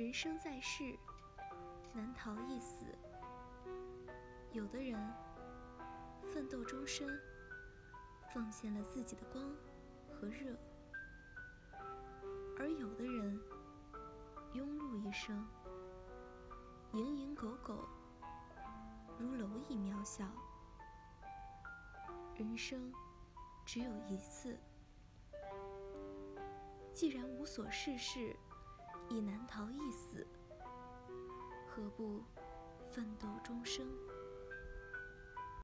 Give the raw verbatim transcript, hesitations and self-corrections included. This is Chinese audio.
人生在世，难逃一死。有的人奋斗终身，奉献了自己的光和热，而有的人庸碌一生，蝇营狗苟，如蝼蚁渺小。人生只有一次，既然无所事事，亦难逃一死，何不奋斗终生？